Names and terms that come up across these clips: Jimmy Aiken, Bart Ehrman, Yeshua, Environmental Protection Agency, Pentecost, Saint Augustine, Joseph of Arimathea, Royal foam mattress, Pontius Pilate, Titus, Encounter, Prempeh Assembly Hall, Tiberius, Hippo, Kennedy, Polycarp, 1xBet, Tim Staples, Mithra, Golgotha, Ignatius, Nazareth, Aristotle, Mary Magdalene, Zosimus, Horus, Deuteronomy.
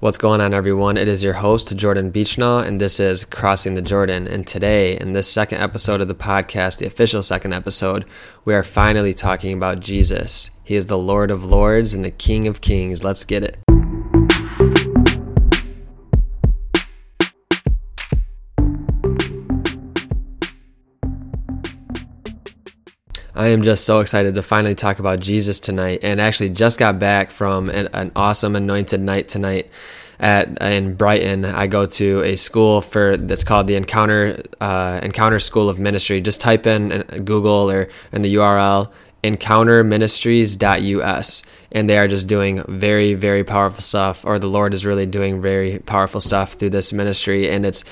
What's going on, everyone? It is your host, Jordan Beachnaw, and this is Crossing the Jordan. And today, in this second episode of the podcast, the official second episode, we are finally talking about Jesus. He is the Lord of Lords and the King of Kings. Let's get it. I am just so excited to finally talk about Jesus tonight, and actually just got back from an awesome anointed night tonight in Brighton. I go to a school that's called the Encounter School of Ministry. Just type in Google or in the URL encounterministries.us, and they are just doing very, very powerful stuff, or the Lord is really doing very powerful stuff through this ministry. And it's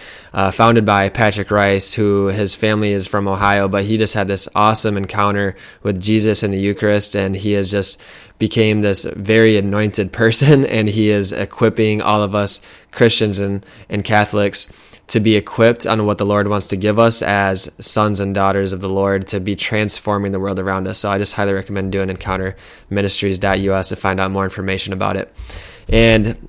founded by Patrick Rice, who his family is from Ohio, but he just had this awesome encounter with Jesus in the Eucharist, and he has just became this very anointed person, and he is equipping all of us Christians and Catholics to be equipped on what the Lord wants to give us as sons and daughters of the Lord, to be transforming the world around us. So I just highly recommend doing EncounterMinistries.us to find out more information about it. And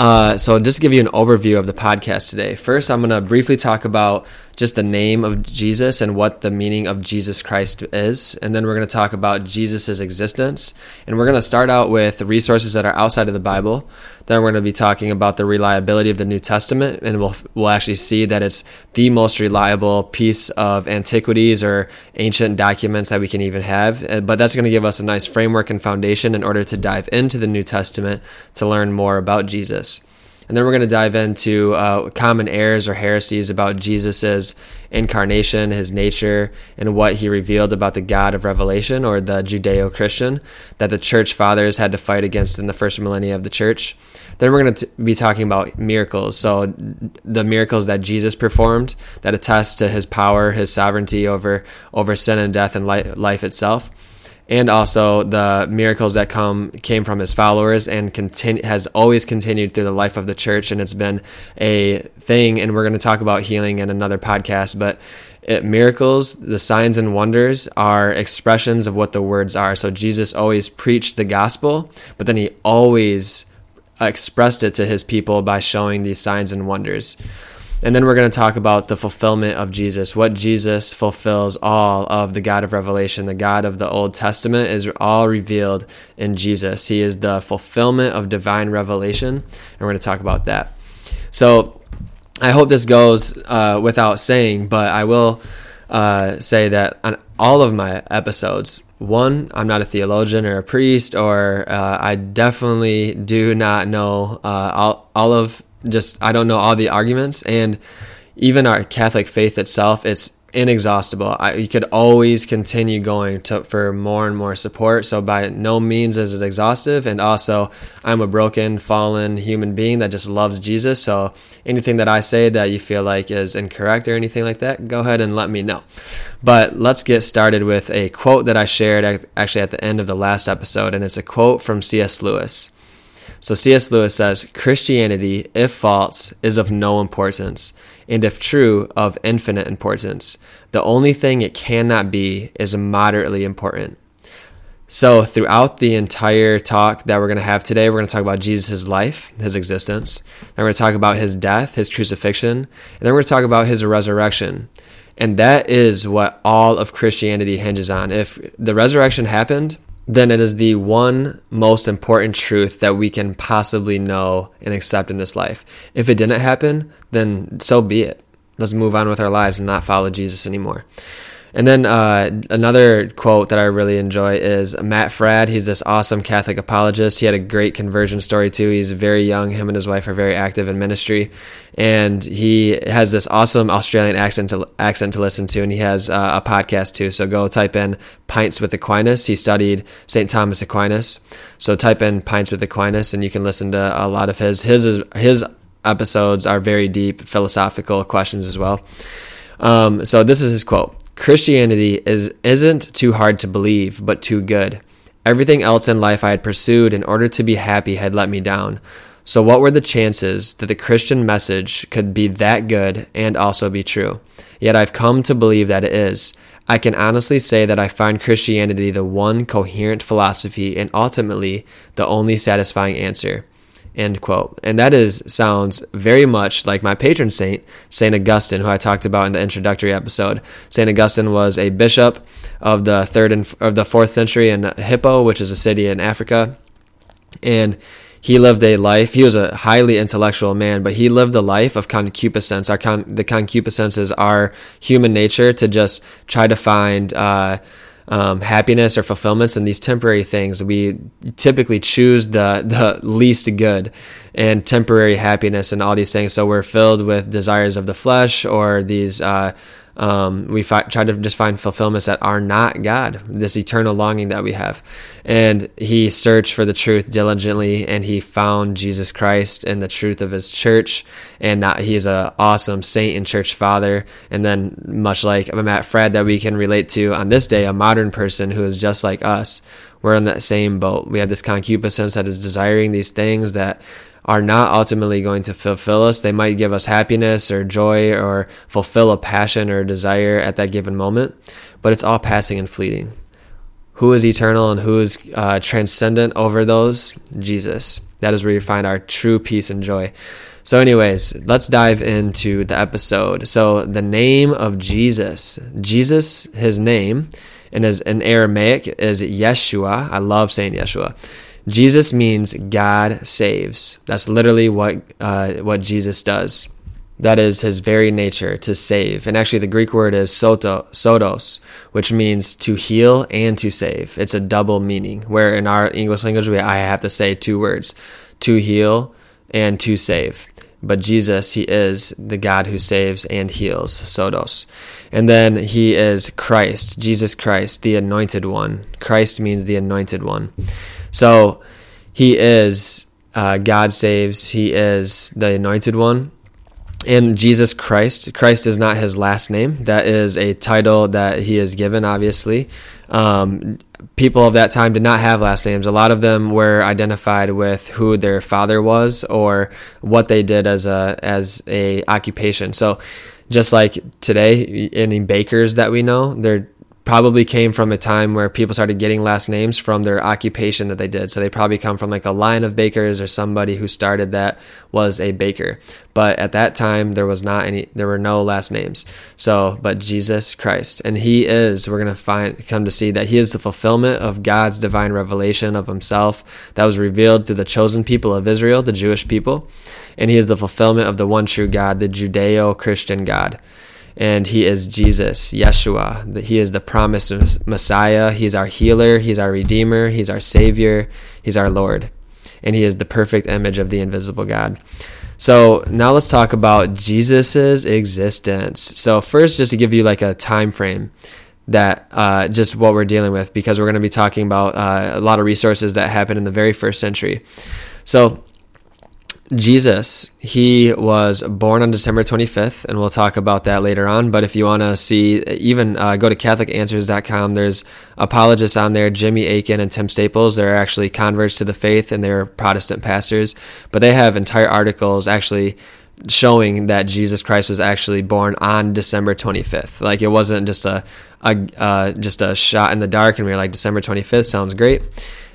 so just to give you an overview of the podcast today, first I'm going to briefly talk about just the name of Jesus and what the meaning of Jesus Christ is. And then we're going to talk about Jesus's existence. And we're going to start out with resources that are outside of the Bible. Then we're going to be talking about the reliability of the New Testament. And we'll actually see that it's the most reliable piece of antiquities or ancient documents that we can even have. But that's going to give us a nice framework and foundation in order to dive into the New Testament to learn more about Jesus. And then we're going to dive into common errors or heresies about Jesus's incarnation, his nature, and what he revealed about the God of Revelation, or the Judeo-Christian, that the church fathers had to fight against in the first millennia of the church. Then we're going to be talking about miracles, so the miracles that Jesus performed that attest to his power, his sovereignty over sin and death and life itself. And also the miracles that came from his followers and has always continued through the life of the church, and it's been a thing. And we're going to talk about healing in another podcast, but miracles, the signs and wonders, are expressions of what the words are. So Jesus always preached the gospel, but then he always expressed it to his people by showing these signs and wonders. And then we're going to talk about the fulfillment of Jesus, what Jesus fulfills all of the God of Revelation. The God of the Old Testament is all revealed in Jesus. He is the fulfillment of divine revelation, and we're going to talk about that. So I hope this goes without saying, but I will say that on all of my episodes, one, I'm not a theologian or a priest, or I definitely do not know I don't know all the arguments, and even our Catholic faith itself, it's inexhaustible. You could always continue going for more and more support, so by no means is it exhaustive. And also, I'm a broken, fallen human being that just loves Jesus, so anything that I say that you feel like is incorrect or anything like that, go ahead and let me know. But let's get started with a quote that I shared actually at the end of the last episode, and it's a quote from C.S. Lewis. So C.S. Lewis says, "Christianity, if false, is of no importance, and if true, of infinite importance. The only thing it cannot be is moderately important." So throughout the entire talk that we're going to have today, we're going to talk about Jesus' life, his existence. Then we're going to talk about his death, his crucifixion, and then we're going to talk about his resurrection. And that is what all of Christianity hinges on. If the resurrection happened, then it is the one most important truth that we can possibly know and accept in this life. If it didn't happen, then so be it. Let's move on with our lives and not follow Jesus anymore. And then another quote that I really enjoy is Matt Fradd. He's this awesome Catholic apologist. He had a great conversion story too. He's very young. Him and his wife are very active in ministry. And he has this awesome Australian accent to listen to. And he has a podcast too. So go type in Pints with Aquinas. He studied St. Thomas Aquinas. So type in Pints with Aquinas and you can listen to a lot of his. His episodes are very deep philosophical questions as well. So this is his quote. "Christianity isn't too hard to believe, but too good. Everything else in life I had pursued in order to be happy had let me down. So what were the chances that the Christian message could be that good and also be true? Yet I've come to believe that it is. I can honestly say that I find Christianity the one coherent philosophy and ultimately the only satisfying answer. End quote. And that sounds very much like my patron saint, Saint Augustine, who I talked about in the introductory episode. Saint Augustine was a bishop of the fourth century in Hippo, which is a city in Africa, and he lived a life. He was a highly intellectual man, but he lived a life of concupiscence. The concupiscence is our human nature to just try to find happiness or fulfillments in these temporary things. We typically choose the least good and temporary happiness and all these things. So we're filled with desires of the flesh, or these try to just find fulfillments that are not God, this eternal longing that we have. And he searched for the truth diligently, and he found Jesus Christ and the truth of his church. And he's an awesome saint and church father. And then, much like Matt Fradd, that we can relate to on this day, a modern person who is just like us. We're in that same boat. We have this concupiscence that is desiring these things that are not ultimately going to fulfill us. They might give us happiness or joy or fulfill a passion or a desire at that given moment, but it's all passing and fleeting. Who is eternal and who is transcendent over those? Jesus. That is where you find our true peace and joy. So anyways, let's dive into the episode. So the name of Jesus. Jesus, his name, and is in Aramaic, is Yeshua. I love saying Yeshua. Jesus means God saves. That's literally what Jesus does. That is his very nature, to save. And actually, the Greek word is sotos, which means to heal and to save. It's a double meaning, where in our English language, I have to say two words, to heal and to save. But Jesus, he is the God who saves and heals, sotos. And then he is Christ, Jesus Christ, the anointed one. Christ means the anointed one. So he is God saves, he is the anointed one. And Jesus Christ, Christ is not his last name. That is a title that he is given, obviously. People of that time did not have last names. A lot of them were identified with who their father was or what they did as a occupation. So just like today, any bakers that we know, they're probably came from a time where people started getting last names from their occupation that they did. So they probably come from like a line of bakers, or somebody who started that was a baker. But at that time, there were no last names. So, but Jesus Christ, and we're going to come to see that he is the fulfillment of God's divine revelation of himself that was revealed through the chosen people of Israel, the Jewish people. And he is the fulfillment of the one true God, the Judeo-Christian God. And he is Jesus, Yeshua. He is the promised Messiah. He's our healer. He's our redeemer. He's our savior. He's our Lord. And he is the perfect image of the invisible God. So now let's talk about Jesus's existence. So first, just to give you like a time frame that just what we're dealing with, because we're going to be talking about a lot of resources that happened in the very first century. So Jesus, he was born on December 25th, and we'll talk about that later on. But if you want to see, even go to CatholicAnswers.com. There's apologists on there, Jimmy Aiken and Tim Staples. They're actually converts to the faith, and they're Protestant pastors. But they have entire articles actually showing that Jesus Christ was actually born on December 25th. Like, it wasn't just a shot in the dark, and we were like, December 25th sounds great.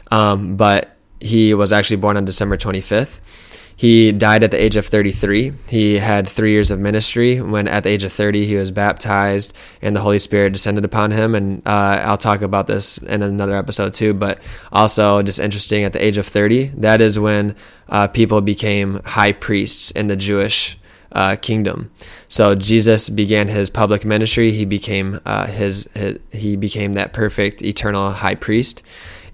But he was actually born on December 25th. He died at the age of 33. He had 3 years of ministry when at the age of 30 he was baptized and the Holy Spirit descended upon him. And I'll talk about this in another episode too, but also just interesting, at the age of 30, that is when people became high priests in the Jewish kingdom. So Jesus began his public ministry. He became that perfect eternal high priest.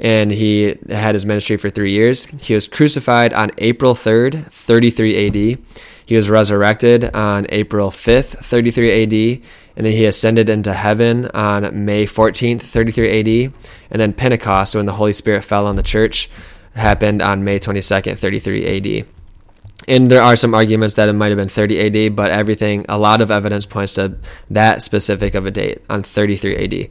And he had his ministry for 3 years. He was crucified on April 3rd, 33 AD. He was resurrected on April 5th, 33 AD. And then he ascended into heaven on May 14th, 33 AD. And then Pentecost, when the Holy Spirit fell on the church, happened on May 22nd, 33 AD. And there are some arguments that it might have been 30 AD, but a lot of evidence points to that specific of a date on 33 AD.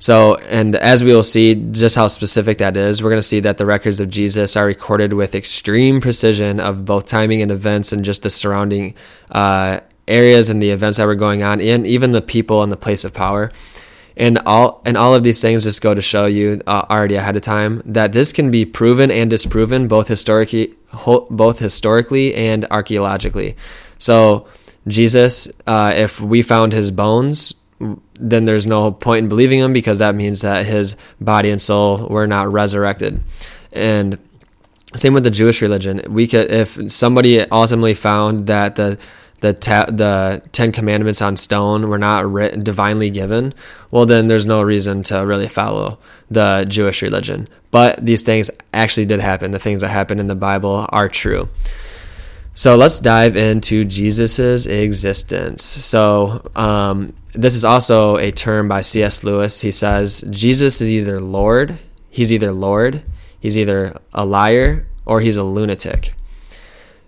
So, and as we will see just how specific that is, we're going to see that the records of Jesus are recorded with extreme precision of both timing and events, and just the surrounding areas and the events that were going on, and even the people and the place of power. And all of these things just go to show you already ahead of time that this can be proven and disproven both historically both historically and archaeologically. So Jesus, if we found his bones, then there's no point in believing him, because that means that his body and soul were not resurrected. And same with the Jewish religion. We could, if somebody ultimately found that the Ten Commandments on stone were not written, divinely given, well, then there's no reason to really follow the Jewish religion. But these things actually did happen. The things that happened in the Bible are true. So let's dive into Jesus's existence. So this is also a term by C.S. Lewis. He says, Jesus is either Lord, he's either a liar, or he's a lunatic.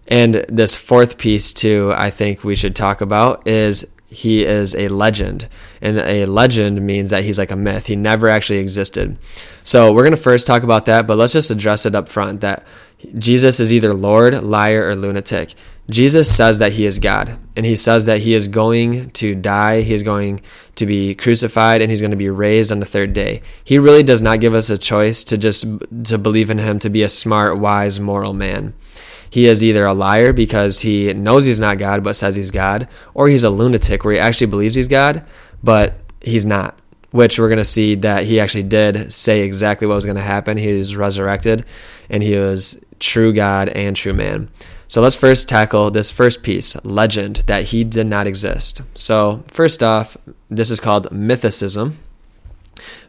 And this fourth piece, too, I think we should talk about is he is a legend. And a legend means that he's like a myth. He never actually existed. So we're going to first talk about that, but let's just address it up front, that Jesus is either Lord, liar, or lunatic. Jesus says that he is God, and he says that he is going to die, he is going to be crucified, and he's going to be raised on the third day. He really does not give us a choice to just to believe in him to be a smart, wise, moral man. He is either a liar because he knows he's not God but says he's God, or he's a lunatic where he actually believes he's God but he's not, which we're going to see that he actually did say exactly what was going to happen. He was resurrected, and he was true God and true man. So let's first tackle this first piece, legend, that he did not exist. So first off, this is called mythicism.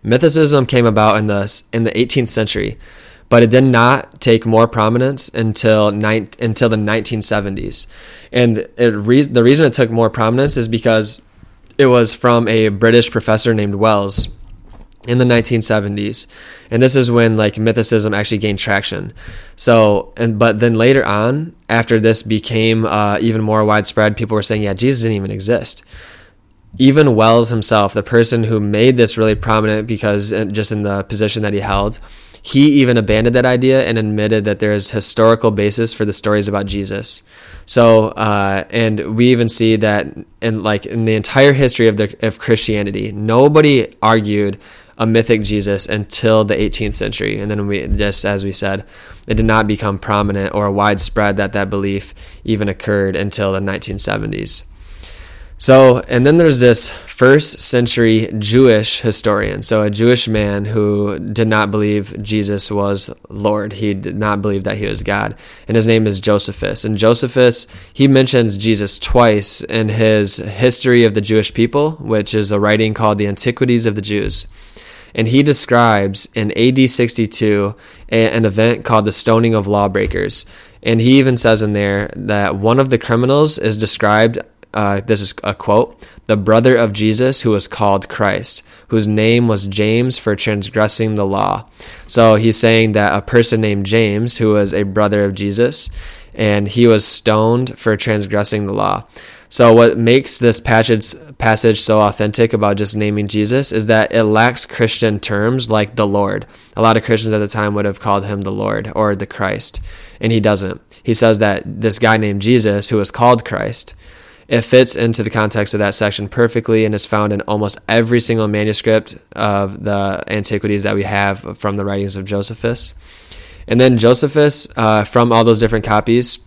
Mythicism came about in the 18th century, but it did not take more prominence until the 1970s. And the reason it took more prominence is because it was from a British professor named Wells in the 1970s. And this is when like mythicism actually gained traction. So, but then later on, after this became even more widespread, people were saying, yeah, Jesus didn't even exist. Even Wells himself, the person who made this really prominent because just in the position that he held, he even abandoned that idea and admitted that there is historical basis for the stories about Jesus. So, and we even see that in the entire history of Christianity, nobody argued a mythic Jesus until the 18th century. And then just as we said, it did not become prominent or widespread that belief even occurred until the 1970s. So, and then there's this first century Jewish historian. So a Jewish man who did not believe Jesus was Lord. He did not believe that he was God. And his name is Josephus. And Josephus, he mentions Jesus twice in his history of the Jewish people, which is a writing called the Antiquities of the Jews. And he describes in AD 62 an event called the stoning of lawbreakers. And he even says in there that one of the criminals is described, this is a quote, the brother of Jesus who was called Christ, whose name was James for transgressing the law. So he's saying that a person named James, who was a brother of Jesus, and he was stoned for transgressing the law. So what makes this passage so authentic about just naming Jesus is that it lacks Christian terms like the Lord. A lot of Christians at the time would have called him the Lord or the Christ, and he doesn't. He says that this guy named Jesus, who was called Christ, it fits into the context of that section perfectly and is found in almost every single manuscript of the antiquities that we have from the writings of Josephus. And then Josephus, from all those different copies,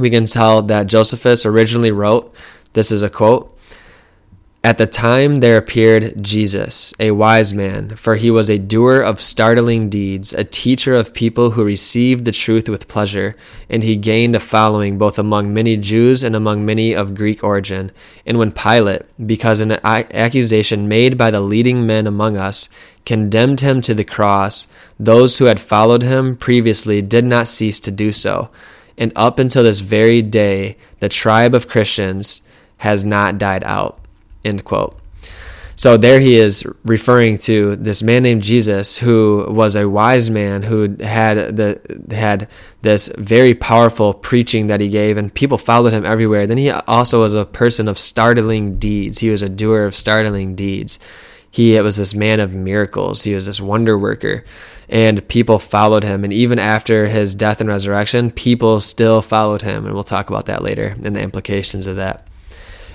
we can tell that Josephus originally wrote, this is a quote, "At the time there appeared Jesus, a wise man, for he was a doer of startling deeds, a teacher of people who received the truth with pleasure, and he gained a following both among many Jews and among many of Greek origin. And when Pilate, because of an accusation made by the leading men among us, condemned him to the cross, those who had followed him previously did not cease to do so. And up until this very day, the tribe of Christians has not died out." End quote. So there he is referring to this man named Jesus, who was a wise man who had this very powerful preaching that he gave, and people followed him everywhere. Then he also was a person of startling deeds. He was a doer of startling deeds. He was this man of miracles. He was this wonder worker, and people followed him. And even after his death and resurrection, people still followed him. And we'll talk about that later and the implications of that.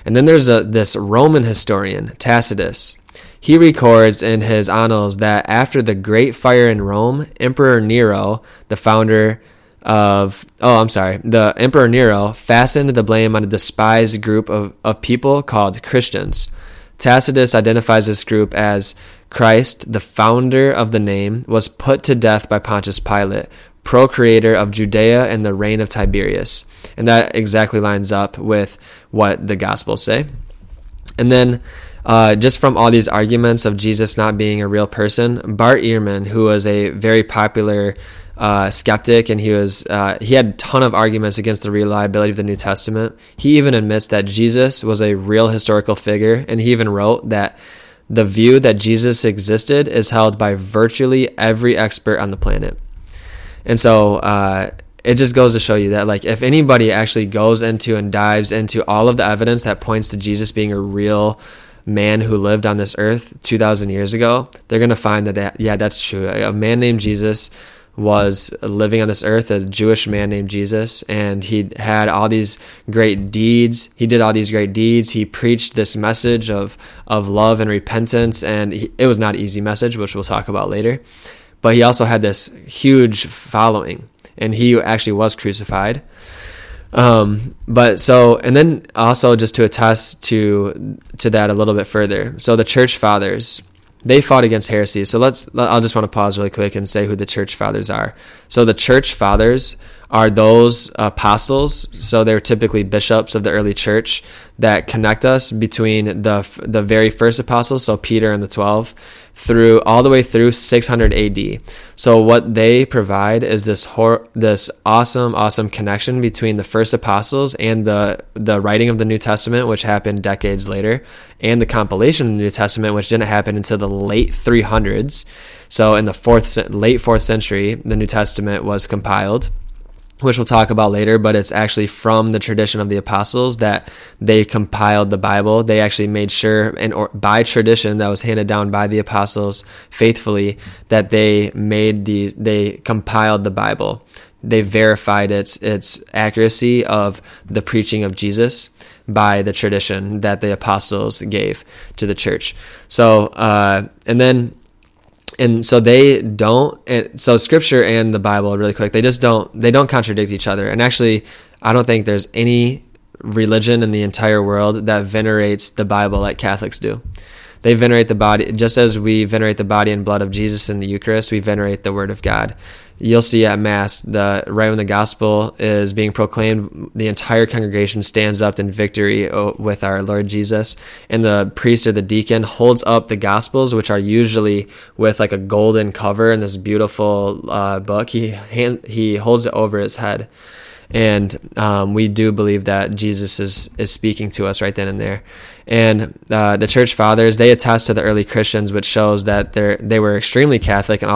And then there's this Roman historian, Tacitus. He records in his annals that after the Great Fire in Rome, Emperor Nero, the founder the Emperor Nero fastened the blame on a despised group of people called Christians. Tacitus identifies this group as Christ, the founder of the name, was put to death by Pontius Pilate, procreator of Judea in the reign of Tiberius. And that exactly lines up with what the Gospels say. And then just from all these arguments of Jesus not being a real person, Bart Ehrman, who was a very popular skeptic, and he had a ton of arguments against the reliability of the New Testament. He even admits that Jesus was a real historical figure, and he even wrote that the view that Jesus existed is held by virtually every expert on the planet. And so it just goes to show you that, like, if anybody actually goes into and dives into all of the evidence that points to Jesus being a real man who lived on this earth 2,000 years ago, they're going to find that, yeah, that's true. A man named Jesus was living on this earth, a Jewish man named Jesus, and he had all these great deeds. He did all these great deeds. He preached this message of love and repentance, and it was not an easy message, which we'll talk about later. But he also had this huge following, and he actually was crucified. And then also just to attest to that a little bit further. So the Church Fathers, they fought against heresy. So I'll just want to pause really quick and say who the Church Fathers are. So the Church Fathers are those apostles. So they're typically bishops of the early church that connect us between the very first apostles, so Peter and the 12, through all the way through 600 AD. So what they provide is this awesome connection between the first apostles and the writing of the New Testament, which happened decades later, and the compilation of the New Testament, which didn't happen until the late 300s. So in the late 4th century, the New Testament was compiled, which we'll talk about later, but it's actually from the tradition of the apostles that they compiled the Bible. They actually made sure, by tradition that was handed down by the apostles faithfully, that they compiled the Bible. They verified its accuracy of the preaching of Jesus by the tradition that the apostles gave to the church. So Scripture and the Bible, really quick, they don't contradict each other. And actually, I don't think there's any religion in the entire world that venerates the Bible like Catholics do. They venerate the body, just as we venerate the body and blood of Jesus in the Eucharist, we venerate the Word of God. You'll see at Mass, right when the gospel is being proclaimed, the entire congregation stands up in victory with our Lord Jesus, and the priest or the deacon holds up the gospels, which are usually with like a golden cover and this beautiful book. He holds it over his head. And we do believe that Jesus is speaking to us right then and there. And the Church Fathers, they attest to the early Christians, which shows that they were extremely Catholic in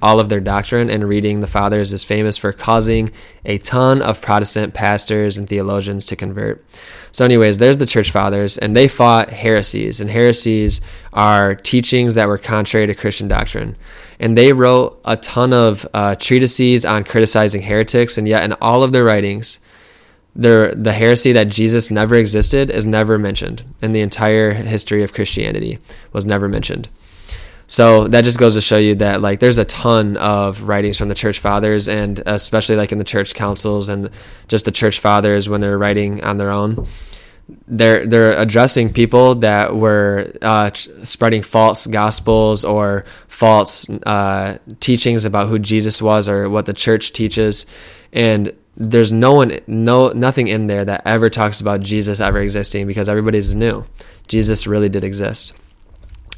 all of their doctrine. And reading the Fathers is famous for causing a ton of Protestant pastors and theologians to convert. So anyways, there's the Church Fathers, and they fought heresies. And heresies are teachings that were contrary to Christian doctrine. And they wrote a ton of treatises on criticizing heretics, and yet in all of their writings, the heresy that Jesus never existed is never mentioned, and the entire history of Christianity was never mentioned. So that just goes to show you that, like, there's a ton of writings from the Church Fathers, and especially like in the church councils and just the Church Fathers when they're writing on their own. They're addressing people that were spreading false gospels or false teachings about who Jesus was or what the church teaches, and there's nothing in there that ever talks about Jesus ever existing, because everybody's new. Jesus really did exist.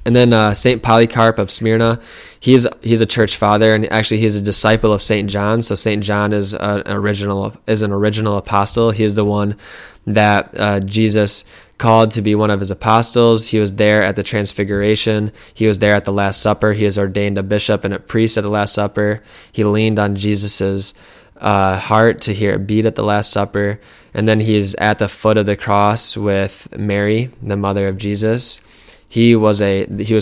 And then Saint Polycarp of Smyrna, he's a church father, and actually he's a disciple of Saint John. So Saint John is an original apostle. He is the one that Jesus called to be one of his apostles. He was there at the Transfiguration. He was there at the Last Supper. He was ordained a bishop and a priest at the Last Supper. He leaned on Jesus's heart to hear it beat at the Last Supper, and then he's at the foot of the cross with Mary, the mother of Jesus. He was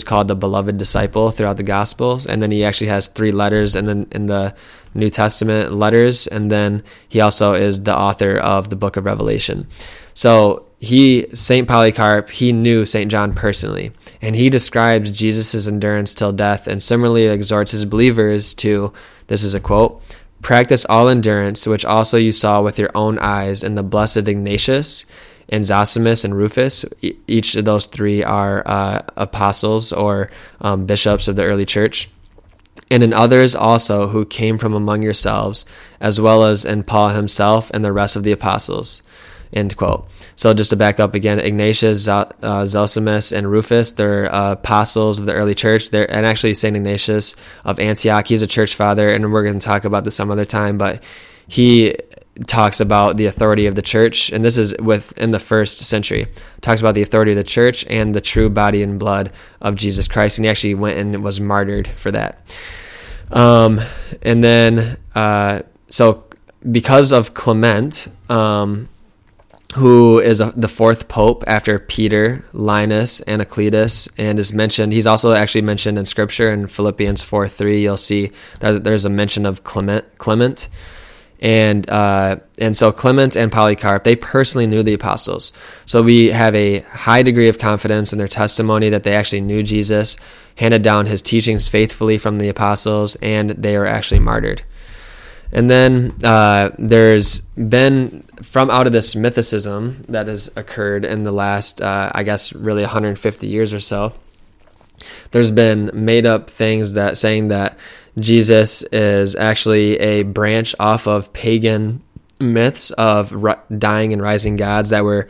called the beloved disciple throughout the Gospels, and then he actually has 3 letters in the New Testament letters, and then he also is the author of the Book of Revelation. So Saint Polycarp, he knew Saint John personally, and he describes Jesus's endurance till death, and similarly exhorts his believers to, this is a quote, Practice all endurance, which also you saw with your own eyes in the blessed Ignatius and Zosimus and Rufus. Each of those three are apostles or bishops of the early church. And in others also who came from among yourselves, as well as in Paul himself and the rest of the apostles." End quote. So just to back up again, Ignatius, Zosimus, and Rufus, they're apostles of the early church. And actually St. Ignatius of Antioch, he's a church father, and we're going to talk about this some other time, but he talks about the authority of the church, and this is within the first century, talks about the authority of the church and the true body and blood of Jesus Christ, and he actually went and was martyred for that. And then, so because of Clement, who is the fourth pope after Peter, Linus, and Anacletus, and is mentioned. He's also actually mentioned in Scripture in Philippians 4:3. You'll see that there's a mention of Clement. And so Clement and Polycarp, they personally knew the apostles. So we have a high degree of confidence in their testimony that they actually knew Jesus, handed down his teachings faithfully from the apostles, and they were actually martyred. And then there's been, from out of this mythicism that has occurred in the last, I guess, really 150 years or so, there's been made up things that saying that Jesus is actually a branch off of pagan myths of dying and rising gods that were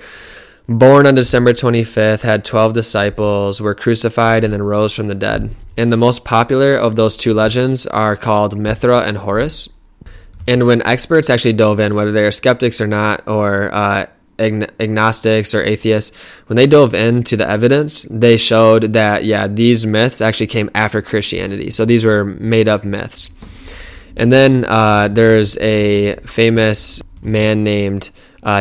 born on December 25th, had 12 disciples, were crucified, and then rose from the dead. And the most popular of those two legends are called Mithra and Horus. And when experts actually dove in, whether they're skeptics or not, or agnostics or atheists, when they dove into the evidence, they showed that, yeah, these myths actually came after Christianity. So these were made-up myths. And then there's a famous man named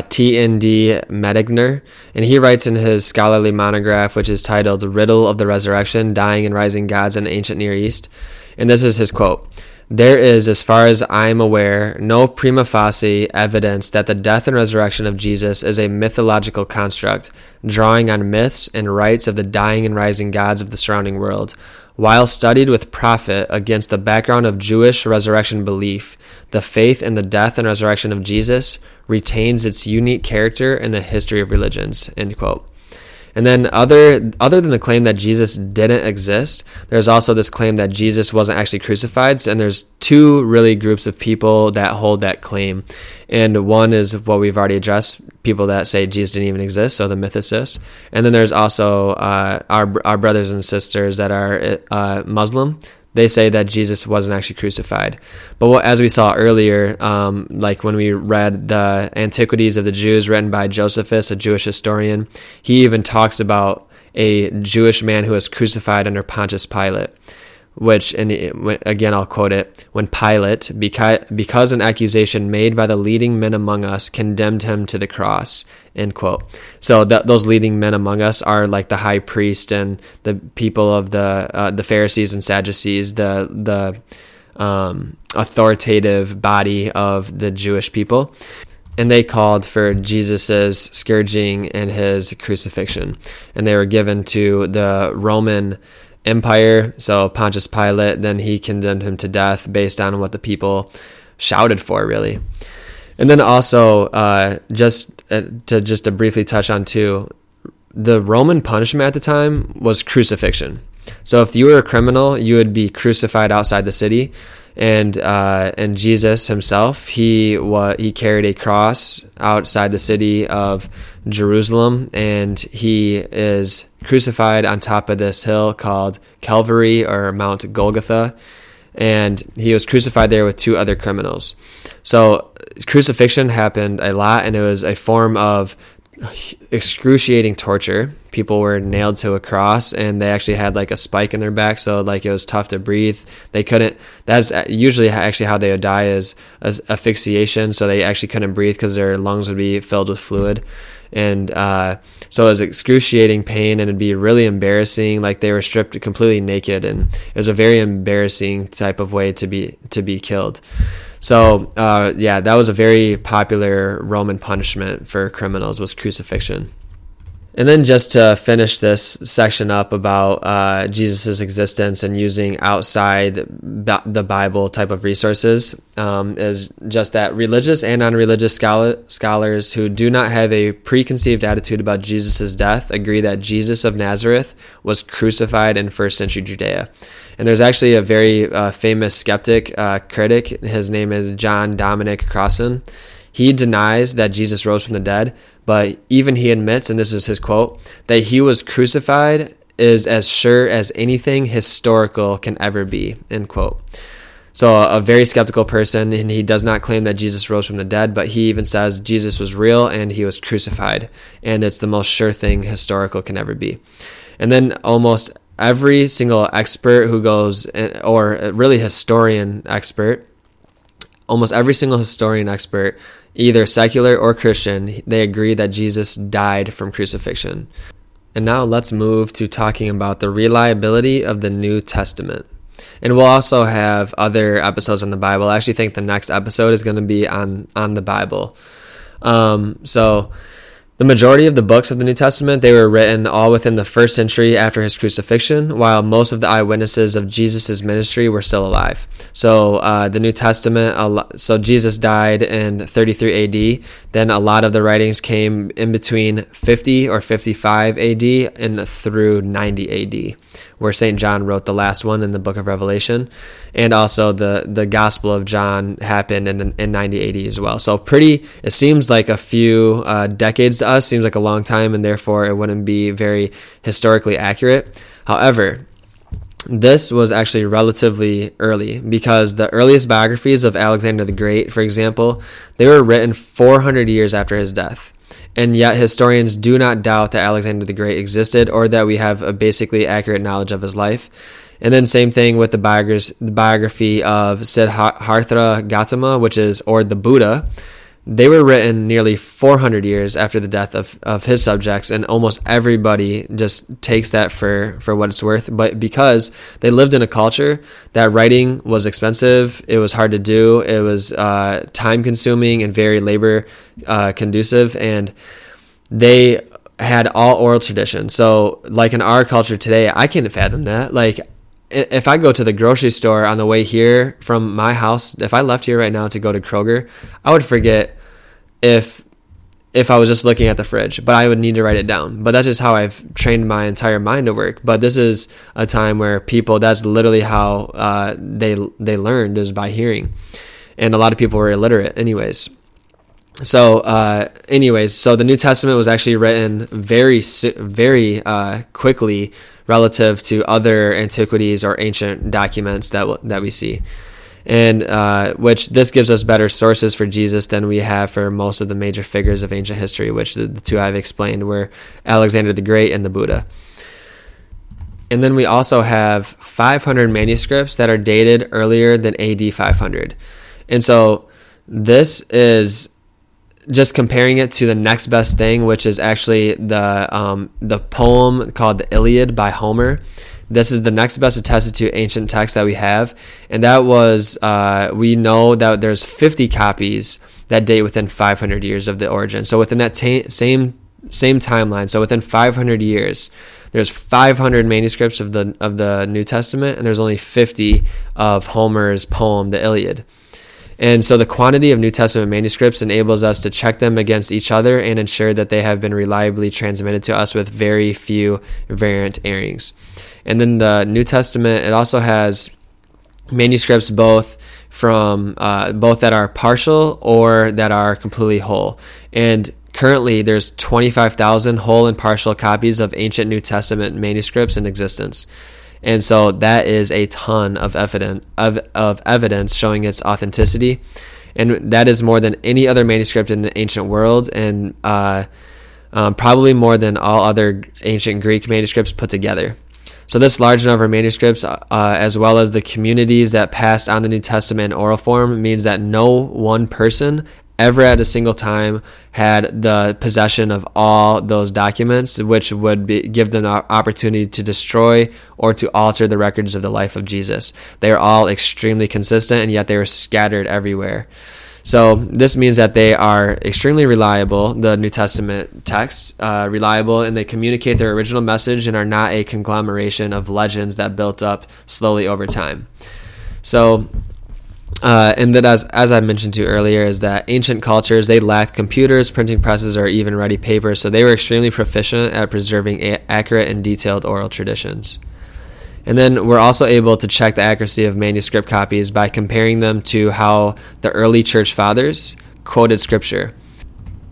T.N.D. Mettinger, and he writes in his scholarly monograph, which is titled Riddle of the Resurrection, Dying and Rising Gods in the Ancient Near East. And this is his quote: "There is, as far as I am aware, no prima facie evidence that the death and resurrection of Jesus is a mythological construct, drawing on myths and rites of the dying and rising gods of the surrounding world. While studied with profit against the background of Jewish resurrection belief, the faith in the death and resurrection of Jesus retains its unique character in the history of religions." End quote. And then other than the claim that Jesus didn't exist, there's also this claim that Jesus wasn't actually crucified. And there's two really groups of people that hold that claim. And one is what we've already addressed, people that say Jesus didn't even exist, so the mythicists. And then there's also our brothers and sisters that are Muslim. They say that Jesus wasn't actually crucified. But as we saw earlier, like when we read the Antiquities of the Jews written by Josephus, a Jewish historian, he even talks about a Jewish man who was crucified under Pontius Pilate, which, and again, I'll quote it, "When Pilate, because an accusation made by the leading men among us, condemned him to the cross," end quote. So those leading men among us are like the high priest and the people of the Pharisees and Sadducees, the authoritative body of the Jewish people. And they called for Jesus's scourging and his crucifixion. And they were given to the Roman Empire, so Pontius Pilate, then he condemned him to death based on what the people shouted for, really. And then also, just to briefly touch on too, the Roman punishment at the time was crucifixion. So if you were a criminal, you would be crucified outside the city. And Jesus himself, he carried a cross outside the city of Jerusalem, and he is crucified on top of this hill called Calvary or Mount Golgotha, and he was crucified there with two other criminals. So crucifixion happened a lot, and it was a form of excruciating torture. People were nailed to a cross, and they actually had like a spike in their back, so like it was tough to breathe. They couldn't. That's usually actually how they would die, is asphyxiation. So they actually couldn't breathe because their lungs would be filled with fluid, and so it was excruciating pain, and it'd be really embarrassing. Like they were stripped completely naked, and it was a very embarrassing type of way to be killed. So, that was a very popular Roman punishment for criminals, was crucifixion. And then just to finish this section up about Jesus' existence and using outside the Bible type of resources is just that religious and non-religious scholars who do not have a preconceived attitude about Jesus' death agree that Jesus of Nazareth was crucified in first century Judea. And there's actually a very famous skeptic critic. His name is John Dominic Crossan. He denies that Jesus rose from the dead, but even he admits, and this is his quote, that he was crucified is as sure as anything historical can ever be, end quote. So a very skeptical person, and he does not claim that Jesus rose from the dead, but he even says Jesus was real and he was crucified, and it's the most sure thing historical can ever be. And then almost every single expert who goes, or really historian expert, almost every single historian expert, either secular or Christian, they agree that Jesus died from crucifixion. And now let's move to talking about the reliability of the New Testament. And we'll also have other episodes on the Bible. I actually think the next episode is going to be on the Bible. So the majority of the books of the New Testament, they were written all within the first century after his crucifixion, while most of the eyewitnesses of Jesus' ministry were still alive. So the New Testament, so Jesus died in 33 AD. Then a lot of the writings came in between 50 or 55 AD and through 90 AD, where St. John wrote the last one in the book of Revelation. And also the Gospel of John happened in 90 AD as well. So it seems like a few decades us seems like a long time, and therefore it wouldn't be very historically accurate. However, this was actually relatively early, because the earliest biographies of Alexander the Great, for example, they were written 400 years after his death. And yet historians do not doubt that Alexander the Great existed, or that we have a basically accurate knowledge of his life. And then same thing with the biography of Siddhartha Gautama, which is, or the Buddha. They were written nearly 400 years after the death of his subjects, and almost everybody just takes that for what it's worth. But because they lived in a culture that writing was expensive, it was hard to do, it was time-consuming and very labor-conducive, and they had all oral tradition. So, like in our culture today, I can't fathom that. Like, if I go to the grocery store on the way here from my house, if I left here right now to go to Kroger, I would forget if I was just looking at the fridge, but I would need to write it down. But that's just how I've trained my entire mind to work. But this is a time where people, that's literally how they learned, is by hearing. And a lot of people were illiterate anyways. So so the New Testament was actually written very, very quickly relative to other antiquities or ancient documents that we see. And which this gives us better sources for Jesus than we have for most of the major figures of ancient history, which the two I've explained were Alexander the Great and the Buddha. And then we also have 500 manuscripts that are dated earlier than AD 500. And so this is just comparing it to the next best thing, which is actually the poem called the Iliad by Homer. This is the next best attested to ancient text that we have, and that was we know that there's 50 copies that date within 500 years of the origin. So within that same timeline, so within 500 years, there's 500 manuscripts of the New Testament, and there's only 50 of Homer's poem, the Iliad. And so the quantity of New Testament manuscripts enables us to check them against each other and ensure that they have been reliably transmitted to us with very few variant errings. And then the New Testament, it also has manuscripts both from both that are partial or that are completely whole. And currently, there's 25,000 whole and partial copies of ancient New Testament manuscripts in existence. And so that is a ton of evidence showing its authenticity, and that is more than any other manuscript in the ancient world, and probably more than all other ancient Greek manuscripts put together. So this large number of manuscripts, as well as the communities that passed on the New Testament in oral form, means that no one person ever at a single time had the possession of all those documents, which would give them an opportunity to destroy or to alter the records of the life of Jesus. They are all extremely consistent, and yet they were scattered everywhere. So this means that they are extremely reliable, the New Testament texts, reliable, and they communicate their original message and are not a conglomeration of legends that built up slowly over time. So, and that as I mentioned to you earlier, is that ancient cultures, they lacked computers, printing presses, or even ready paper, so they were extremely proficient at preserving accurate and detailed oral traditions. And then we're also able to check the accuracy of manuscript copies by comparing them to how the early church fathers quoted scripture.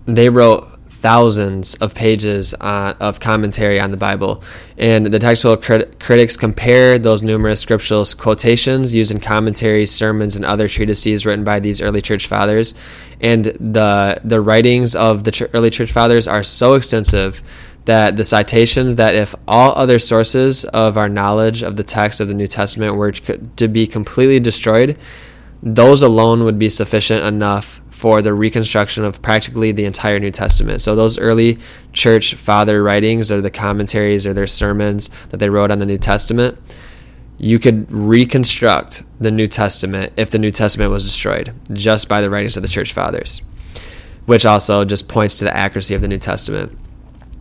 They wrote thousands of pages of commentary on the Bible, and the textual critics compare those numerous scriptural quotations used in commentaries, sermons, and other treatises written by these early church fathers. And the writings of the early church fathers are so extensive that the citations that if all other sources of our knowledge of the text of the New Testament were to be completely destroyed, those alone would be sufficient enough for the reconstruction of practically the entire New Testament. So those early church father writings or the commentaries or their sermons that they wrote on the New Testament, you could reconstruct the New Testament if the New Testament was destroyed just by the writings of the church fathers, which also just points to the accuracy of the New Testament.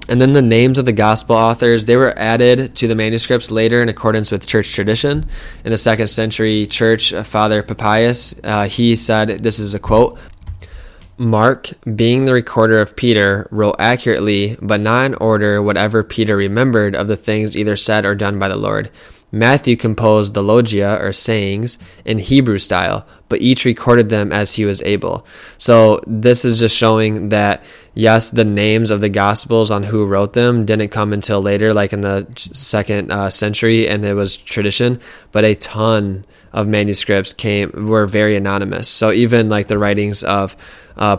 And then the names of the gospel authors, they were added to the manuscripts later in accordance with church tradition. In the 2nd century church, Father Papias, he said, this is a quote, "Mark, being the recorder of Peter, wrote accurately, but not in order whatever Peter remembered of the things either said or done by the Lord. Matthew composed the logia, or sayings, in Hebrew style, but each recorded them as he was able." So this is just showing that, yes, the names of the Gospels on who wrote them didn't come until later, like in the 2nd century, and it was tradition, but a ton of manuscripts were very anonymous. So even like the writings of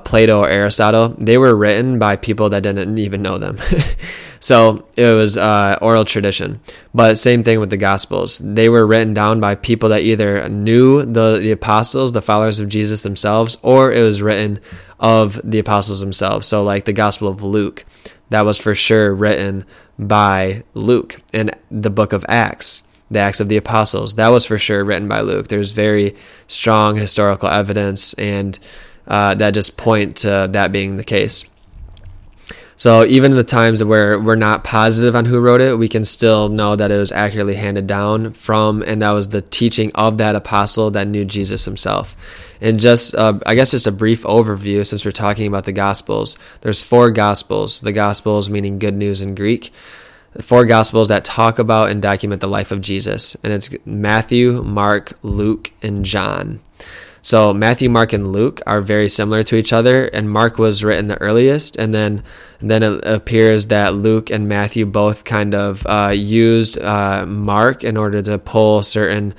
Plato or Aristotle, they were written by people that didn't even know them. So it was oral tradition. But same thing with the Gospels. They were written down by people that either knew the apostles, the followers of Jesus themselves, or it was written of the apostles themselves. So like the Gospel of Luke, that was for sure written by Luke. And the book of Acts, the Acts of the Apostles, that was for sure written by Luke. There's very strong historical evidence and that just point to that being the case. So even in the times where we're not positive on who wrote it, we can still know that it was accurately handed down from, and that was the teaching of that apostle that knew Jesus himself. And just, I guess just a brief overview since we're talking about the Gospels. There's 4 Gospels, the Gospels meaning good news in Greek. 4 Gospels that talk about and document the life of Jesus. And it's Matthew, Mark, Luke, and John. So Matthew, Mark, and Luke are very similar to each other, and Mark was written the earliest, and then it appears that Luke and Matthew both kind of used Mark in order to pull certain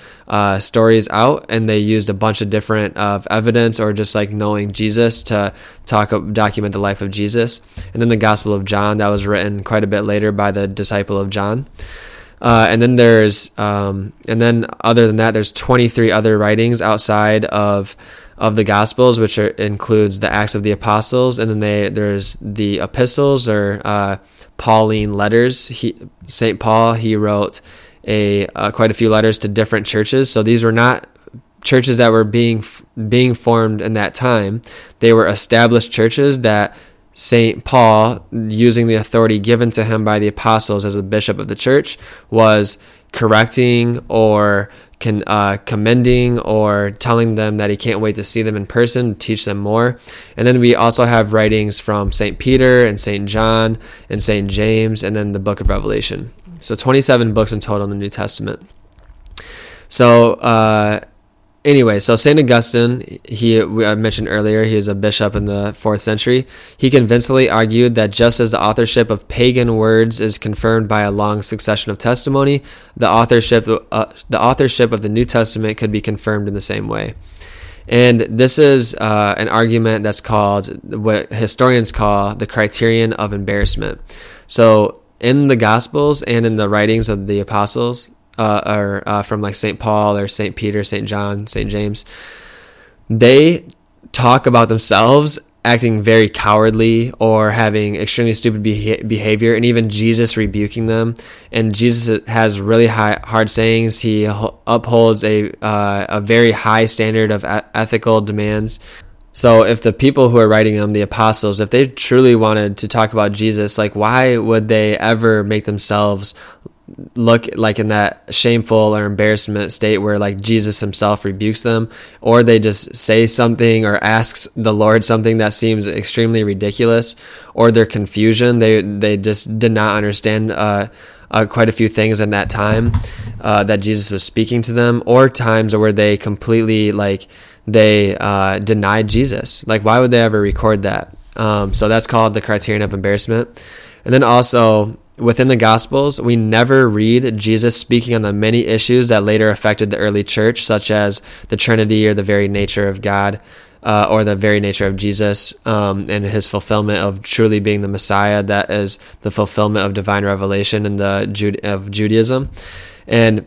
stories out, and they used a bunch of different of evidence or just like knowing Jesus to document the life of Jesus. And then the Gospel of John, that was written quite a bit later by the disciple of John. And then there's, and then other than that, there's 23 other writings outside of the Gospels, which includes the Acts of the Apostles, and then there's the epistles or Pauline letters. Saint Paul, he wrote quite a few letters to different churches. So these were not churches that were being formed in that time. They were established churches that St. Paul, using the authority given to him by the apostles as a bishop of the church, was correcting or commending or telling them that he can't wait to see them in person, teach them more. And then we also have writings from St. Peter and St. John and St. James and then the book of Revelation. So 27 books in total in the New Testament. So, anyway, so St. Augustine, I mentioned earlier, he was a bishop in the 4th century. He convincingly argued that just as the authorship of pagan words is confirmed by a long succession of testimony, the authorship of the New Testament could be confirmed in the same way. And this is an argument that's called what historians call the criterion of embarrassment. So in the Gospels and in the writings of the apostles, or from like St. Paul or St. Peter, St. John, St. James, they talk about themselves acting very cowardly or having extremely stupid behavior, and even Jesus rebuking them. And Jesus has really hard sayings. He upholds a very high standard of ethical demands. So if the people who are writing them, the apostles, if they truly wanted to talk about Jesus, like why would they ever make themselves look like in that shameful or embarrassment state where like Jesus himself rebukes them, or they just say something or asks the Lord something that seems extremely ridiculous, or their confusion, they just did not understand quite a few things in that time that Jesus was speaking to them, or times where they completely like they denied Jesus. Like, why would they ever record that? So that's called the criterion of embarrassment. And then also within the Gospels, we never read Jesus speaking on the many issues that later affected the early church, such as the Trinity or the very nature of God, or the very nature of Jesus and his fulfillment of truly being the Messiah. That is the fulfillment of divine revelation in the of Judaism. And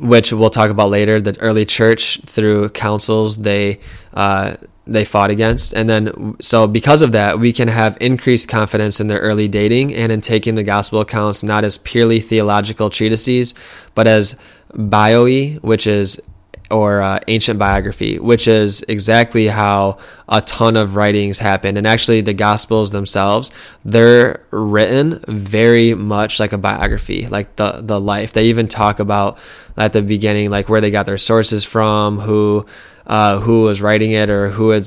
which we'll talk about later, the early church through councils they fought against. And then, so because of that, we can have increased confidence in their early dating and in taking the gospel accounts not as purely theological treatises, but as bioi, which is ancient biography, which is exactly how a ton of writings happen. And actually the Gospels themselves, they're written very much like a biography, like the life. They even talk about at the beginning, like where they got their sources from, who was writing it, or who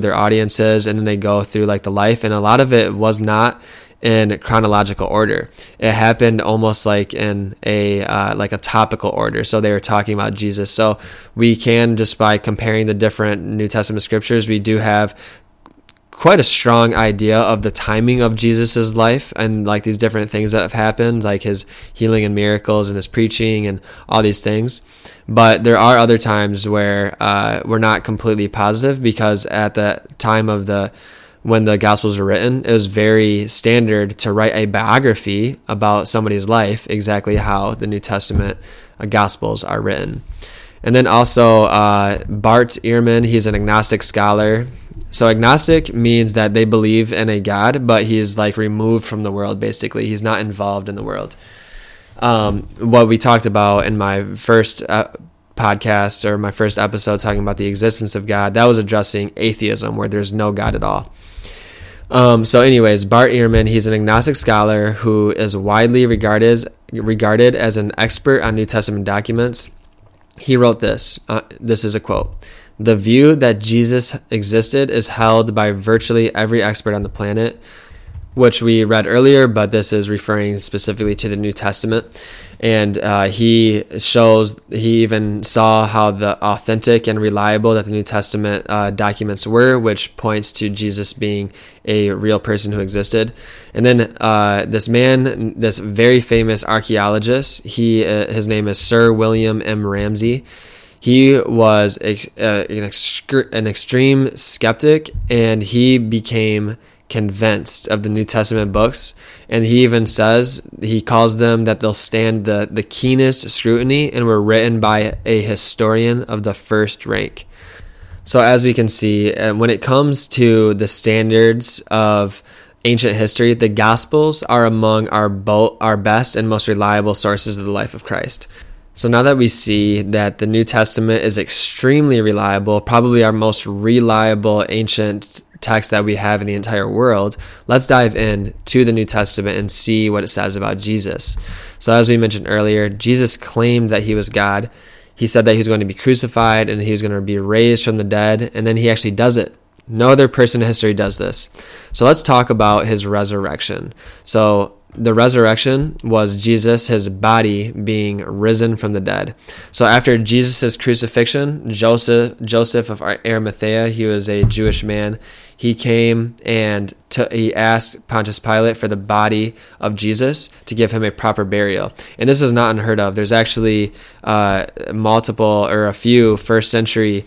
their audience is. And then they go through like the life. And a lot of it was not in chronological order. It happened almost like in a topical order. So they were talking about Jesus. So we can, just by comparing the different New Testament scriptures, we do have quite a strong idea of the timing of Jesus's life and like these different things that have happened, like his healing and miracles and his preaching and all these things. But there are other times where we're not completely positive, because at the time of when the Gospels were written, it was very standard to write a biography about somebody's life, exactly how the New Testament Gospels are written. And then also Bart Ehrman, he's an agnostic scholar. So agnostic means that they believe in a God, but he's like removed from the world, basically. He's not involved in the world. What we talked about in my first podcast, or my first episode talking about the existence of God, that was addressing atheism, where there's no God at all. So anyways, Bart Ehrman, he's an agnostic scholar who is widely regarded as an expert on New Testament documents. He wrote this. This is a quote. "The view that Jesus existed is held by virtually every expert on the planet," which we read earlier, but this is referring specifically to the New Testament. And he even saw how the authentic and reliable that the New Testament documents were, which points to Jesus being a real person who existed. And then this very famous archaeologist, his name is Sir William M Ramsay. He was an extreme skeptic, and he became convinced of the New Testament books, and he even says, he calls them, that they'll stand the keenest scrutiny and were written by a historian of the first rank. So as we can see, when it comes to the standards of ancient history, the Gospels are among our best and most reliable sources of the life of Christ. So now that we see that the New Testament is extremely reliable, probably our most reliable ancient text that we have in the entire world, let's dive in to the New Testament and see what it says about Jesus. So as we mentioned earlier, Jesus claimed that he was God. He said that he was going to be crucified and he was going to be raised from the dead, and then he actually does it. No other person in history does this. So let's talk about his resurrection. So the resurrection was Jesus, his body, being risen from the dead. So after Jesus' crucifixion, Joseph of Arimathea, he was a Jewish man, he came and he asked Pontius Pilate for the body of Jesus to give him a proper burial. And this was not unheard of. There's actually a few first century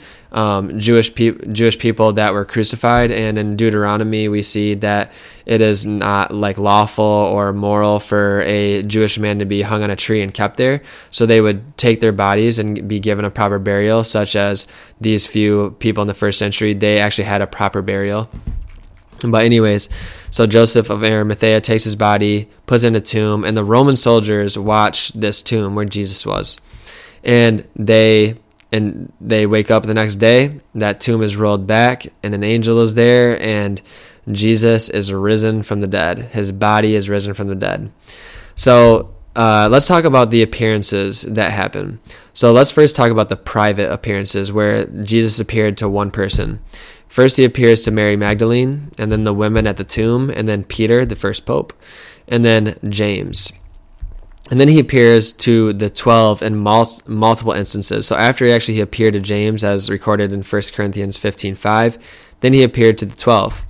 Jewish people that were crucified. And in Deuteronomy, we see that it is not like lawful or moral for a Jewish man to be hung on a tree and kept there. So they would take their bodies and be given a proper burial, such as these few people in the first century. They actually had a proper burial. But anyways, so Joseph of Arimathea takes his body, puts it in a tomb, and the Roman soldiers watch this tomb where Jesus was. And they And they wake up the next day, that tomb is rolled back, and an angel is there, and Jesus is risen from the dead. His body is risen from the dead. So let's talk about the appearances that happen. So let's first talk about the private appearances where Jesus appeared to one person. First, he appears to Mary Magdalene, and then the women at the tomb, and then Peter, the first pope, and then James. And then he appears to the 12 in multiple instances. So after he appeared to James, as recorded in 1 Corinthians 15:5, then he appeared to the 12.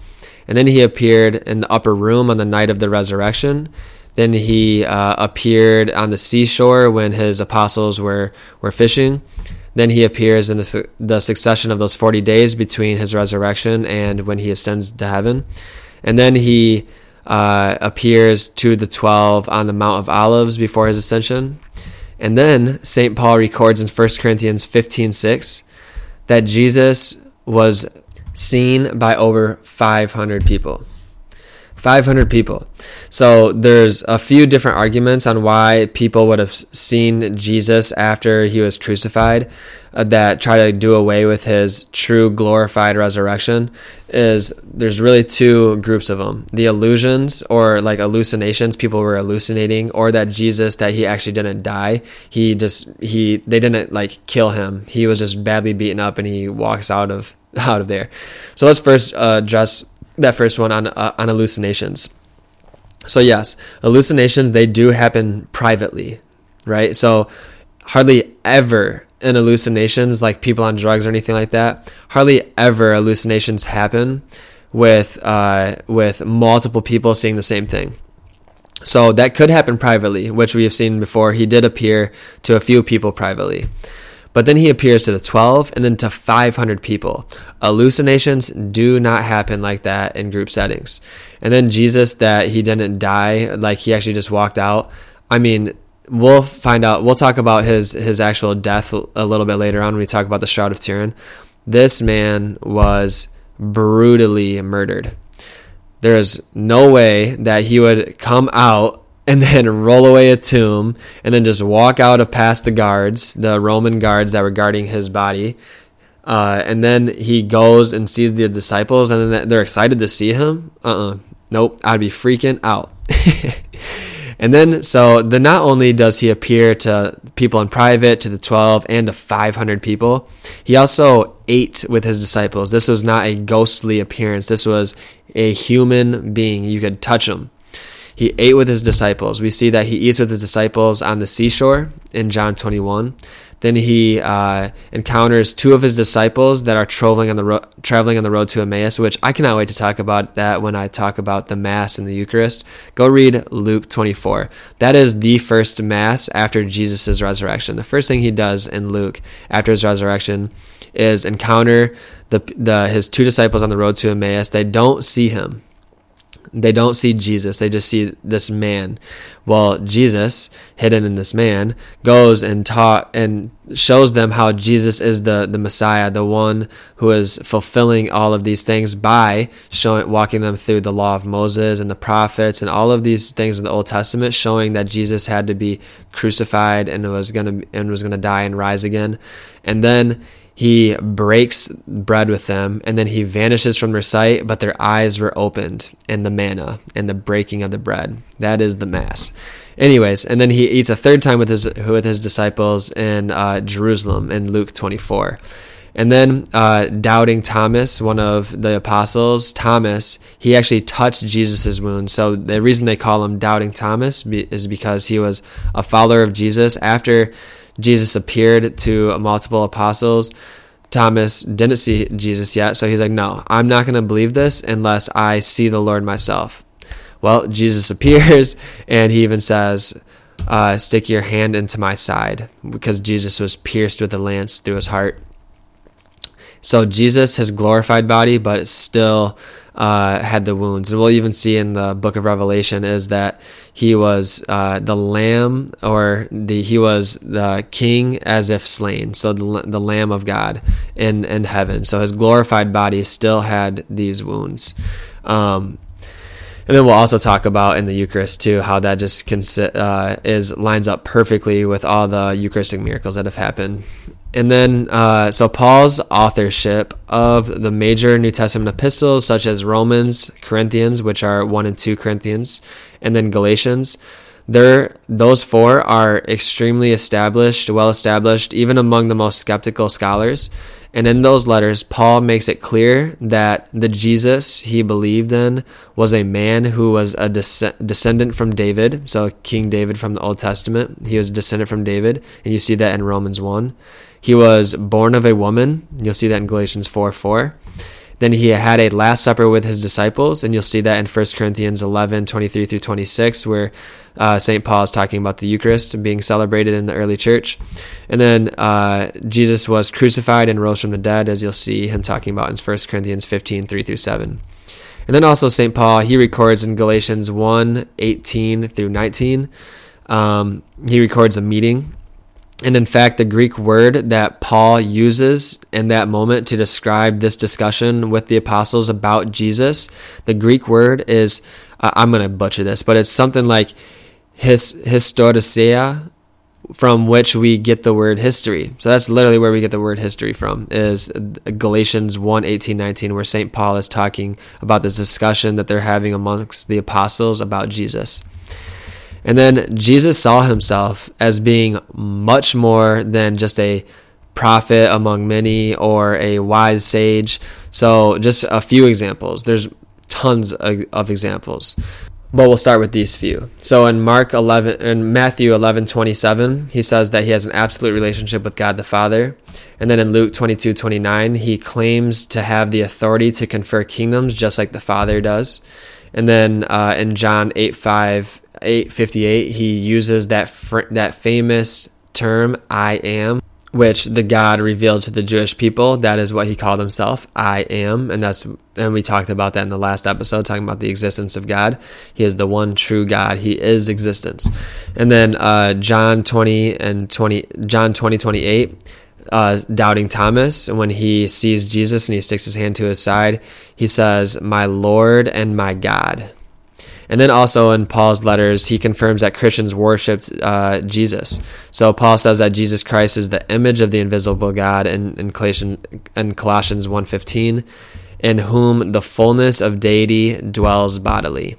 And then he appeared in the upper room on the night of the resurrection. Then he appeared on the seashore when his apostles were fishing. Then he appears in the succession of those 40 days between his resurrection and when he ascends to heaven. And then he appears to the 12 on the Mount of Olives before his ascension. And then St. Paul records in 1 Corinthians 15:6 that Jesus was seen by over 500 people. 500 people. So there's a few different arguments on why people would have seen Jesus after he was crucified that try to do away with his true glorified resurrection. There's really two groups of them. The illusions, or like hallucinations, people were hallucinating, or that Jesus, that he actually didn't die. They didn't like kill him. He was just badly beaten up and he walks out of there. So let's first address that first one on hallucinations. So yes, hallucinations, they do happen privately, right? So hardly ever in hallucinations, like people on drugs or anything like that, hardly ever hallucinations happen with multiple people seeing the same thing. So that could happen privately, which we have seen before. He did appear to a few people privately. But then he appears to the 12 and then to 500 people. Hallucinations do not happen like that in group settings. And then Jesus, that he didn't die, like he actually just walked out. I mean, we'll find out. We'll talk about his actual death a little bit later on when we talk about the Shroud of Turin. This man was brutally murdered. There is no way that he would come out and then roll away a tomb, and then just walk out past the guards, the Roman guards that were guarding his body. And then he goes and sees the disciples, and then they're excited to see him. Nope, I'd be freaking out. And then, so not only does he appear to people in private, to the 12, and to 500 people, he also ate with his disciples. This was not a ghostly appearance. This was a human being. You could touch him. He ate with his disciples. We see that he eats with his disciples on the seashore in John 21. Then he encounters two of his disciples that are traveling on the road to Emmaus, which I cannot wait to talk about that when I talk about the Mass and the Eucharist. Go read Luke 24. That is the first Mass after Jesus' resurrection. The first thing he does in Luke after his resurrection is encounter his two disciples on the road to Emmaus. They don't see him. They don't see Jesus. They just see this man. Well, Jesus, hidden in this man, goes and taught and shows them how Jesus is the Messiah, the one who is fulfilling all of these things by walking them through the law of Moses and the prophets and all of these things in the Old Testament, showing that Jesus had to be crucified and was going to die and rise again. And then he breaks bread with them, and then he vanishes from their sight, but their eyes were opened in the manna and the breaking of the bread. That is the Mass. Anyways, and then he eats a third time with his disciples in Jerusalem in Luke 24. And then doubting Thomas, one of the apostles, Thomas, he actually touched Jesus' wound. So the reason they call him doubting Thomas is because he was a follower of Jesus. After Jesus appeared to multiple apostles, Thomas didn't see Jesus yet, so he's like, no, I'm not going to believe this unless I see the Lord myself. Well, Jesus appears, and he even says, stick your hand into my side, because Jesus was pierced with a lance through his heart. So Jesus, his glorified body, but still had the wounds. And we'll even see in the book of Revelation is that he was the lamb, or he was the king as if slain. So the Lamb of God in heaven. So his glorified body still had these wounds. And then we'll also talk about in the Eucharist too, how that just lines up perfectly with all the Eucharistic miracles that have happened And then, so Paul's authorship of the major New Testament epistles, such as Romans, Corinthians, which are 1 and 2 Corinthians, and then Galatians, those four are extremely established, well-established, even among the most skeptical scholars. And in those letters, Paul makes it clear that the Jesus he believed in was a man who was a descendant from David, so King David from the Old Testament. He was a descendant from David, and you see that in Romans 1. He was born of a woman. You'll see that in Galatians 4:4. Then he had a Last Supper with his disciples, and you'll see that in 1 Corinthians 11:23 through 26, where St. Paul is talking about the Eucharist being celebrated in the early church. And then Jesus was crucified and rose from the dead, as you'll see him talking about in 1 Corinthians 15:3 through 7. And then also St. Paul, he records in Galatians 1:18 through 19, he records a meeting. And in fact, the Greek word that Paul uses in that moment to describe this discussion with the apostles about Jesus, the Greek word is, I'm going to butcher this, but it's something like historia, from which we get the word history. So that's literally where we get the word history from, is Galatians 1:18-19, where St. Paul is talking about this discussion that they're having amongst the apostles about Jesus. And then Jesus saw himself as being much more than just a prophet among many or a wise sage. So just a few examples. There's tons of examples, but we'll start with these few. So in Matthew 11:27, he says that he has an absolute relationship with God the Father. And then in Luke 22:29, he claims to have the authority to confer kingdoms just like the Father does. And then in John 8:58, he uses that famous term, I am, which the God revealed to the Jewish people. That is what he called himself, I am. And we talked about that in the last episode, talking about the existence of God. He is the one true God. He is existence. And then John 20:28, doubting Thomas, when he sees Jesus and he sticks his hand to his side, he says, my Lord and my God. And then also in Paul's letters, he confirms that Christians worshipped Jesus. So Paul says that Jesus Christ is the image of the invisible God in Colossians 1:15, in whom the fullness of deity dwells bodily.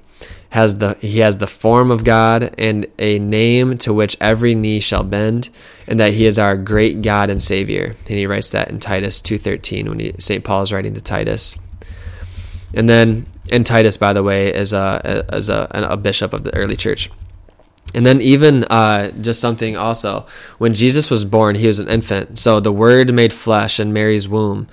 He has the form of God and a name to which every knee shall bend, and that he is our great God and Savior. And he writes that in Titus 2:13 when St. Paul is writing to Titus. And then, and Titus, by the way, is a bishop of the early church. And then even just something also, when Jesus was born, he was an infant. So the Word made flesh in Mary's womb.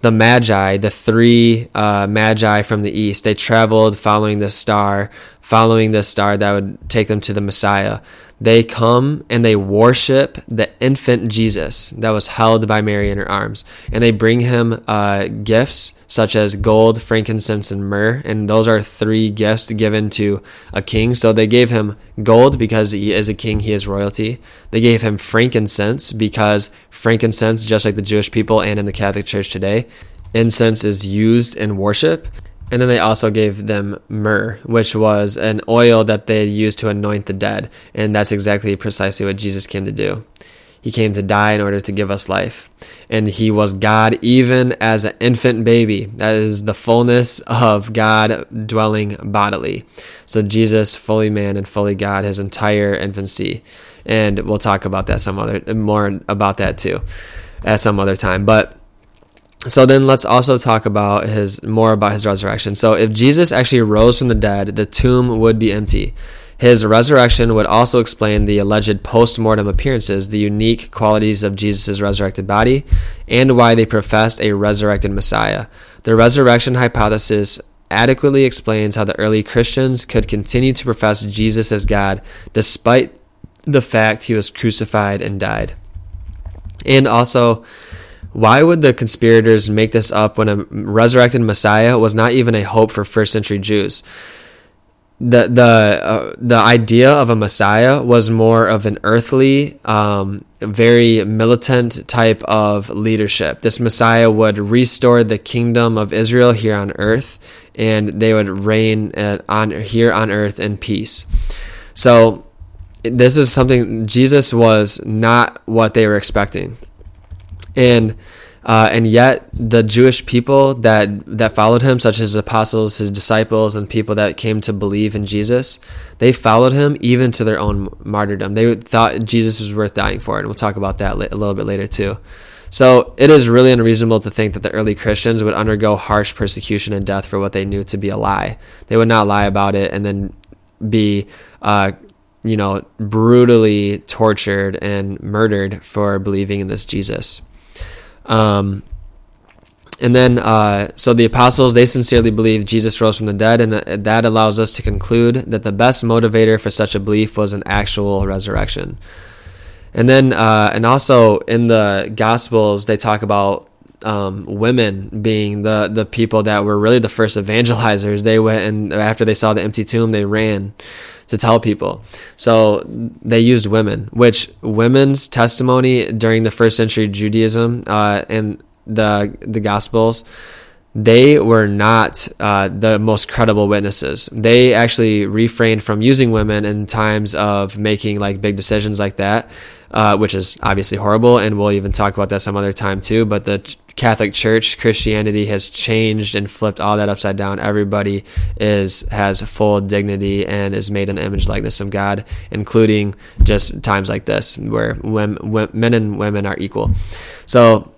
The Magi, the three Magi from the east, they traveled following this star that would take them to the Messiah. They come and they worship the infant Jesus that was held by Mary in her arms. And they bring him gifts such as gold, frankincense, and myrrh. And those are three gifts given to a king. So they gave him gold because he is a king, he is royalty. They gave him frankincense because frankincense, just like the Jewish people and in the Catholic Church today, incense is used in worship. And then they also gave them myrrh, which was an oil that they used to anoint the dead. And that's precisely what Jesus came to do. He came to die in order to give us life. And he was God even as an infant baby. That is the fullness of God dwelling bodily. So Jesus, fully man and fully God, his entire infancy. And we'll talk about that at some other time. So then let's also talk about more about his resurrection. So if Jesus actually rose from the dead, the tomb would be empty. His resurrection would also explain the alleged post-mortem appearances, the unique qualities of Jesus' resurrected body, and why they professed a resurrected Messiah. The resurrection hypothesis adequately explains how the early Christians could continue to profess Jesus as God despite the fact he was crucified and died. And also, why would the conspirators make this up when a resurrected Messiah was not even a hope for first-century Jews? The idea of a Messiah was more of an earthly, very militant type of leadership. This Messiah would restore the kingdom of Israel here on earth, and they would reign here on earth in peace. So this is something Jesus was not what they were expecting. And yet the Jewish people that followed him, such as his apostles, his disciples, and people that came to believe in Jesus, they followed him even to their own martyrdom. They thought Jesus was worth dying for, and we'll talk about that a little bit later too. So it is really unreasonable to think that the early Christians would undergo harsh persecution and death for what they knew to be a lie. They would not lie about it and then be brutally tortured and murdered for believing in this Jesus. So the apostles, they sincerely believed Jesus rose from the dead, and that allows us to conclude that the best motivator for such a belief was an actual resurrection. And then, and also in the Gospels, they talk about women being the people that were really the first evangelizers. They went, and after they saw the empty tomb, they ran to tell people. So they used women, which women's testimony during the first century Judaism and the Gospels, they were not the most credible witnesses. They actually refrained from using women in times of making like big decisions like that, which is obviously horrible, and we'll even talk about that some other time too. But the Catholic Church, Christianity has changed and flipped all that upside down. Everybody has full dignity and is made in the image likeness of God, including just times like this where men and women are equal. So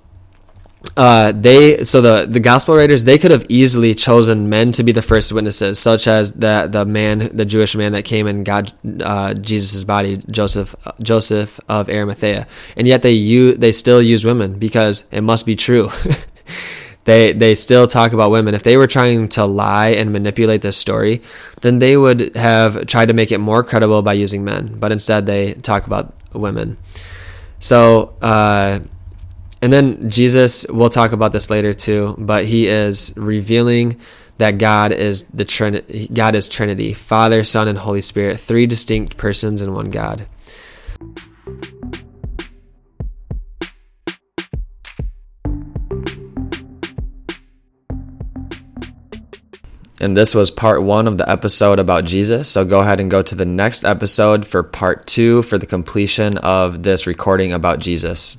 the gospel writers, they could have easily chosen men to be the first witnesses, such as the Jewish man that came and got Jesus's body, Joseph of Arimathea, and yet they still use women because it must be true. They still talk about women. If they were trying to lie and manipulate this story, then they would have tried to make it more credible by using men, but instead they talk about women. So and then Jesus, we'll talk about this later too, but he is revealing that God is Trinity, Father, Son, and Holy Spirit, three distinct persons in one God. And this was part one of the episode about Jesus. So go ahead and go to the next episode for part two for the completion of this recording about Jesus.